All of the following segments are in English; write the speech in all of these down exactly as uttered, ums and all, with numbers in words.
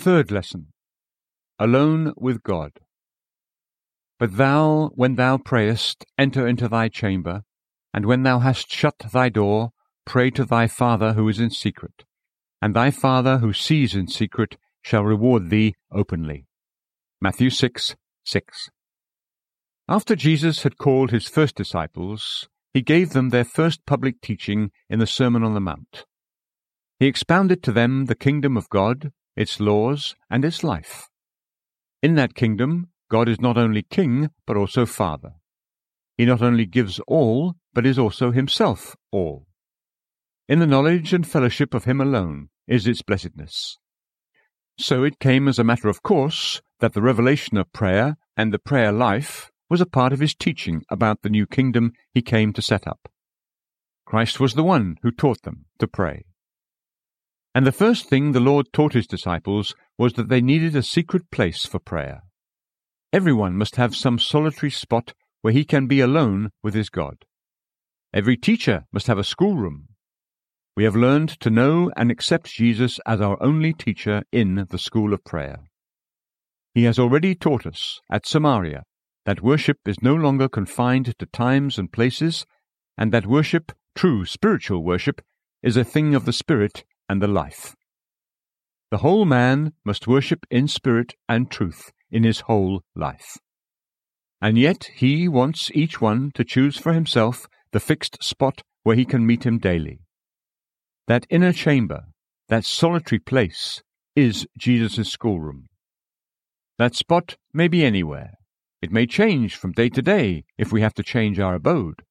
Third lesson, alone with God. But thou, when thou prayest, enter into thy chamber, and when thou hast shut thy door, pray to thy Father who is in secret, and thy Father who sees in secret shall reward thee openly. Matthew six, six. After Jesus had called his first disciples, he gave them their first public teaching in the Sermon on the Mount. He expounded to them the kingdom of God, its laws, and its life. In that kingdom, God is not only king, but also father. He not only gives all, but is also himself all. In the knowledge and fellowship of him alone is its blessedness. So it came as a matter of course that the revelation of prayer and the prayer life was a part of his teaching about the new kingdom he came to set up. Christ was the one who taught them to pray. And the first thing the Lord taught his disciples was that they needed a secret place for prayer. Everyone must have some solitary spot where he can be alone with his God. Every teacher must have a schoolroom. We have learned to know and accept Jesus as our only teacher in the school of prayer. He has already taught us at Samaria that worship is no longer confined to times and places, and that worship, true spiritual worship, is a thing of the Spirit and the life. The whole man must worship in spirit and truth in his whole life. And yet he wants each one to choose for himself the fixed spot where he can meet him daily. That inner chamber, that solitary place, is Jesus' schoolroom. That spot may be anywhere. It may change from day to day if we have to change our abode.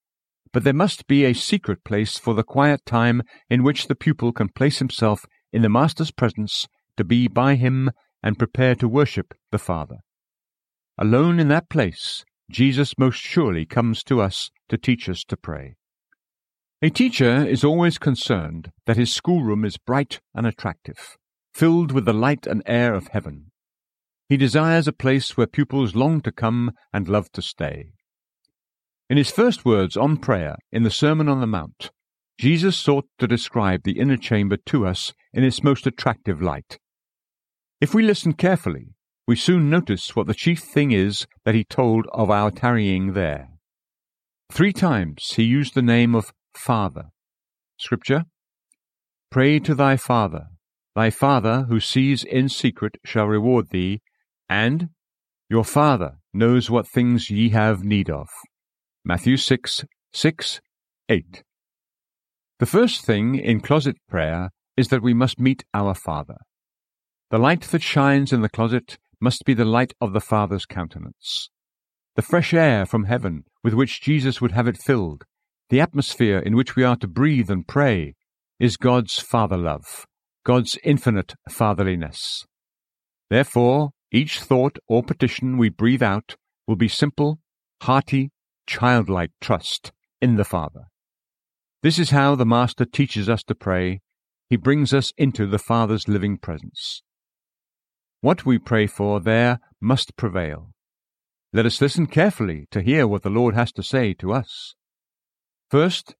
But there must be a secret place for the quiet time in which the pupil can place himself in the Master's presence to be by him and prepare to worship the Father. Alone in that place, Jesus most surely comes to us to teach us to pray. A teacher is always concerned that his schoolroom is bright and attractive, filled with the light and air of heaven. He desires a place where pupils long to come and love to stay. In his first words on prayer in the Sermon on the Mount, Jesus sought to describe the inner chamber to us in its most attractive light. If we listen carefully, we soon notice what the chief thing is that he told of our tarrying there. Three times he used the name of Father. Scripture, "Pray to thy Father, thy Father who sees in secret shall reward thee, and your Father knows what things ye have need of." Matthew six, six, eight. The first thing in closet prayer is that we must meet our Father. The light that shines in the closet must be the light of the Father's countenance. The fresh air from heaven with which Jesus would have it filled, the atmosphere in which we are to breathe and pray, is God's Father love, God's infinite fatherliness. Therefore, each thought or petition we breathe out will be simple, hearty, childlike trust in the Father. This is how the Master teaches us to pray. He brings us into the Father's living presence. What we pray for there must prevail. Let us listen carefully to hear what the Lord has to say to us. First,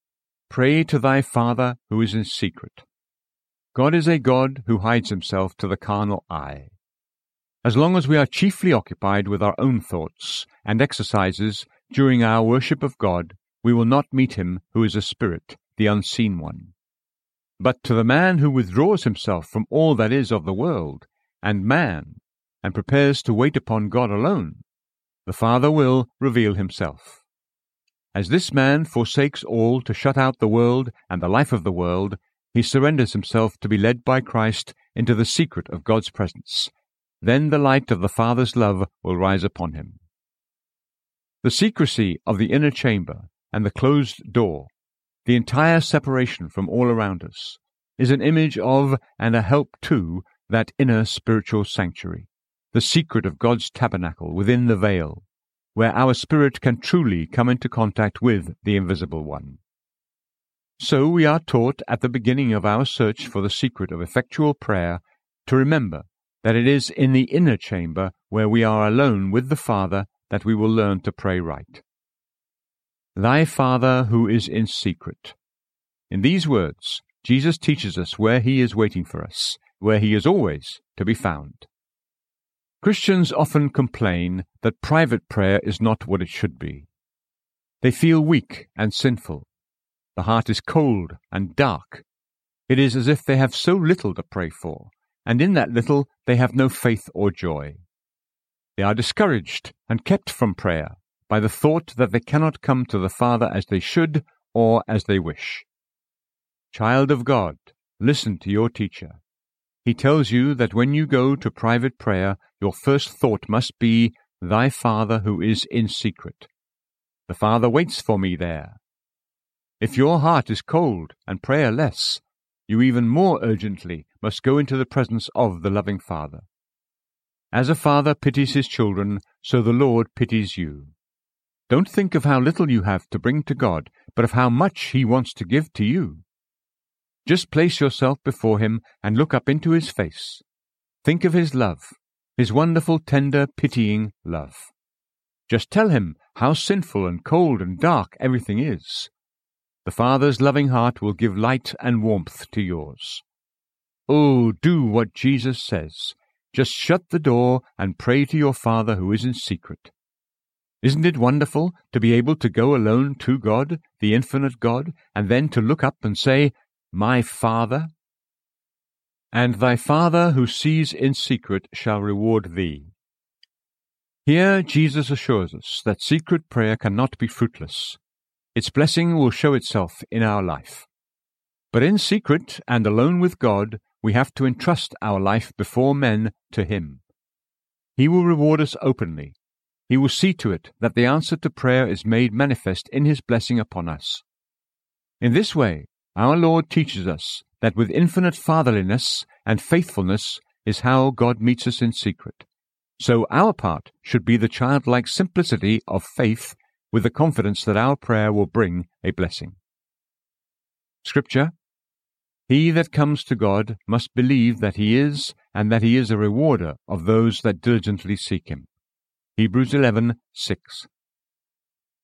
pray to thy Father who is in secret. God is a God who hides himself to the carnal eye. As long as we are chiefly occupied with our own thoughts and exercises during our worship of God, we will not meet him who is a spirit, the unseen one. But to the man who withdraws himself from all that is of the world and man, and prepares to wait upon God alone, the Father will reveal himself. As this man forsakes all to shut out the world and the life of the world, he surrenders himself to be led by Christ into the secret of God's presence. Then the light of the Father's love will rise upon him. The secrecy of the inner chamber and the closed door, the entire separation from all around us, is an image of and a help to that inner spiritual sanctuary, the secret of God's tabernacle within the veil, where our spirit can truly come into contact with the invisible one. So we are taught at the beginning of our search for the secret of effectual prayer to remember that it is in the inner chamber where we are alone with the Father that we will learn to pray right. Thy Father who is in secret. In these words, Jesus teaches us where he is waiting for us, where he is always to be found. Christians often complain that private prayer is not what it should be. They feel weak and sinful. The heart is cold and dark. It is as if they have so little to pray for, and in that little they have no faith or joy. They are discouraged and kept from prayer by the thought that they cannot come to the Father as they should or as they wish. Child of God, listen to your teacher. He tells you that when you go to private prayer, your first thought must be, "Thy Father who is in secret. The Father waits for me there." If your heart is cold and prayerless, you even more urgently must go into the presence of the loving Father. As a father pities his children, so the Lord pities you. Don't think of how little you have to bring to God, but of how much He wants to give to you. Just place yourself before Him and look up into His face. Think of His love, His wonderful, tender, pitying love. Just tell Him how sinful and cold and dark everything is. The Father's loving heart will give light and warmth to yours. Oh, do what Jesus says. Just shut the door and pray to your Father who is in secret. Isn't it wonderful to be able to go alone to God, the infinite God, and then to look up and say, "My Father, and thy Father who sees in secret shall reward thee." Here Jesus assures us that secret prayer cannot be fruitless. Its blessing will show itself in our life. But in secret and alone with God, we have to entrust our life before men to Him. He will reward us openly. He will see to it that the answer to prayer is made manifest in His blessing upon us. In this way, our Lord teaches us that with infinite fatherliness and faithfulness is how God meets us in secret. So our part should be the childlike simplicity of faith with the confidence that our prayer will bring a blessing. Scripture: "He that comes to God must believe that He is, and that He is a rewarder of those that diligently seek Him." Hebrews eleven six.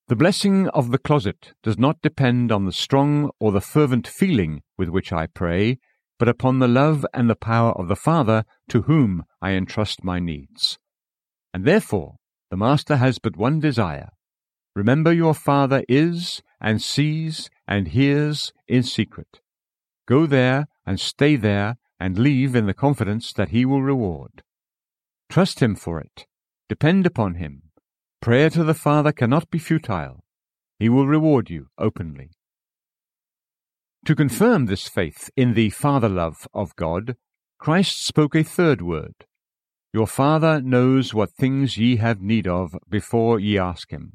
The blessing of the closet does not depend on the strong or the fervent feeling with which I pray, but upon the love and the power of the Father to whom I entrust my needs. And therefore the Master has but one desire. Remember your Father is and sees and hears in secret. Go there and stay there and leave in the confidence that He will reward. Trust Him for it. Depend upon Him. Prayer to the Father cannot be futile. He will reward you openly. To confirm this faith in the Father love of God, Christ spoke a third word. "Your Father knows what things ye have need of before ye ask Him."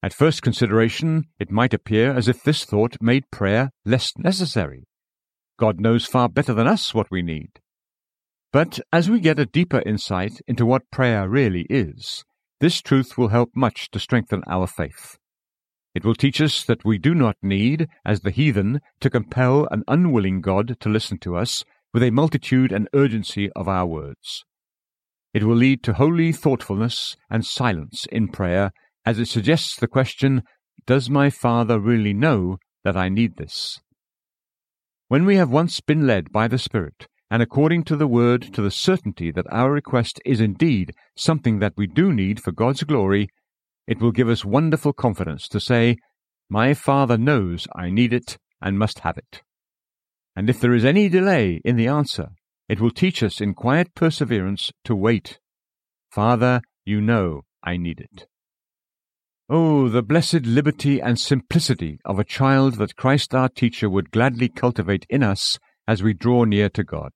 At first consideration, it might appear as if this thought made prayer less necessary. God knows far better than us what we need. But as we get a deeper insight into what prayer really is, this truth will help much to strengthen our faith. It will teach us that we do not need, as the heathen, to compel an unwilling God to listen to us with a multitude and urgency of our words. It will lead to holy thoughtfulness and silence in prayer, as it suggests the question, "Does my Father really know that I need this?" When we have once been led by the Spirit, and according to the Word, to the certainty that our request is indeed something that we do need for God's glory, it will give us wonderful confidence to say, "My Father knows I need it and must have it." And if there is any delay in the answer, it will teach us in quiet perseverance to wait. "Father, you know I need it." Oh, the blessed liberty and simplicity of a child that Christ our teacher would gladly cultivate in us as we draw near to God.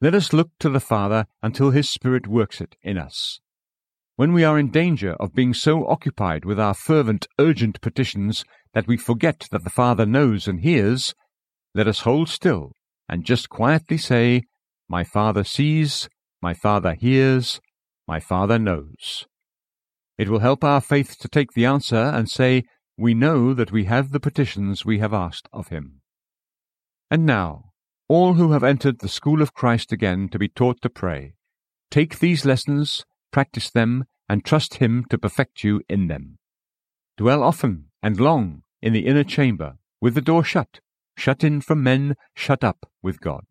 Let us look to the Father until His Spirit works it in us. When we are in danger of being so occupied with our fervent, urgent petitions that we forget that the Father knows and hears, let us hold still and just quietly say, "My Father sees, my Father hears, my Father knows." It will help our faith to take the answer and say, "We know that we have the petitions we have asked of Him." And now, all who have entered the school of Christ again to be taught to pray, take these lessons, practice them, and trust Him to perfect you in them. Dwell often and long in the inner chamber, with the door shut, shut in from men, shut up with God.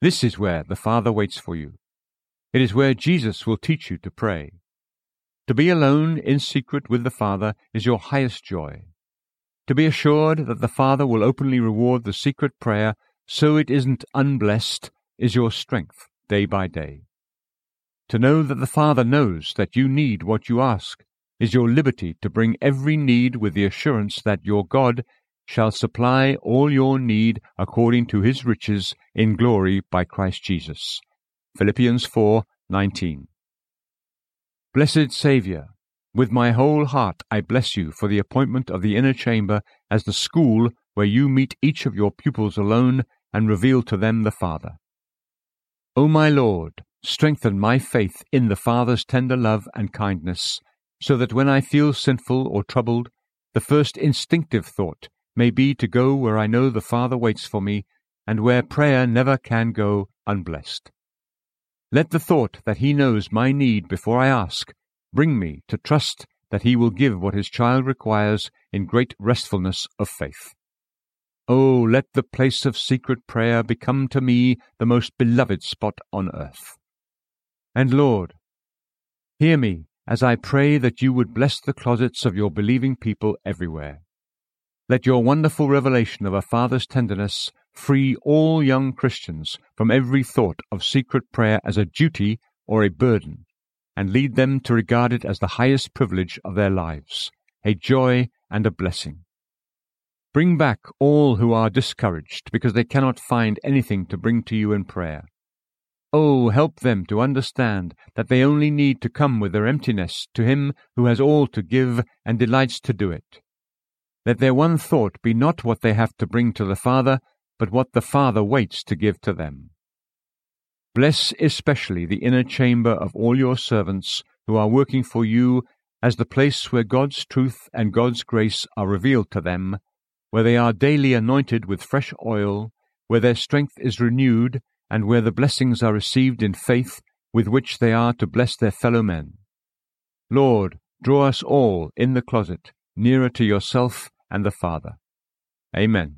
This is where the Father waits for you. It is where Jesus will teach you to pray. To be alone in secret with the Father is your highest joy. To be assured that the Father will openly reward the secret prayer so it isn't unblessed is your strength day by day. To know that the Father knows that you need what you ask is your liberty to bring every need with the assurance that your God shall supply all your need according to his riches in glory by Christ Jesus. Philippians four nineteen. Blessed Saviour, with my whole heart I bless you for the appointment of the inner chamber as the school where you meet each of your pupils alone and reveal to them the Father. O my Lord, strengthen my faith in the Father's tender love and kindness, so that when I feel sinful or troubled, the first instinctive thought may be to go where I know the Father waits for me and where prayer never can go unblessed. Let the thought that he knows my need before I ask bring me to trust that he will give what his child requires in great restfulness of faith. Oh, let the place of secret prayer become to me the most beloved spot on earth. And Lord, hear me as I pray that you would bless the closets of your believing people everywhere. Let your wonderful revelation of a Father's tenderness free all young Christians from every thought of secret prayer as a duty or a burden, and lead them to regard it as the highest privilege of their lives, a joy and a blessing. Bring back all who are discouraged because they cannot find anything to bring to you in prayer. Oh, help them to understand that they only need to come with their emptiness to Him who has all to give and delights to do it. Let their one thought be not what they have to bring to the Father, but what the Father waits to give to them. Bless especially the inner chamber of all your servants who are working for you as the place where God's truth and God's grace are revealed to them, where they are daily anointed with fresh oil, where their strength is renewed, and where the blessings are received in faith with which they are to bless their fellow men. Lord, draw us all in the closet nearer to yourself and the Father. Amen.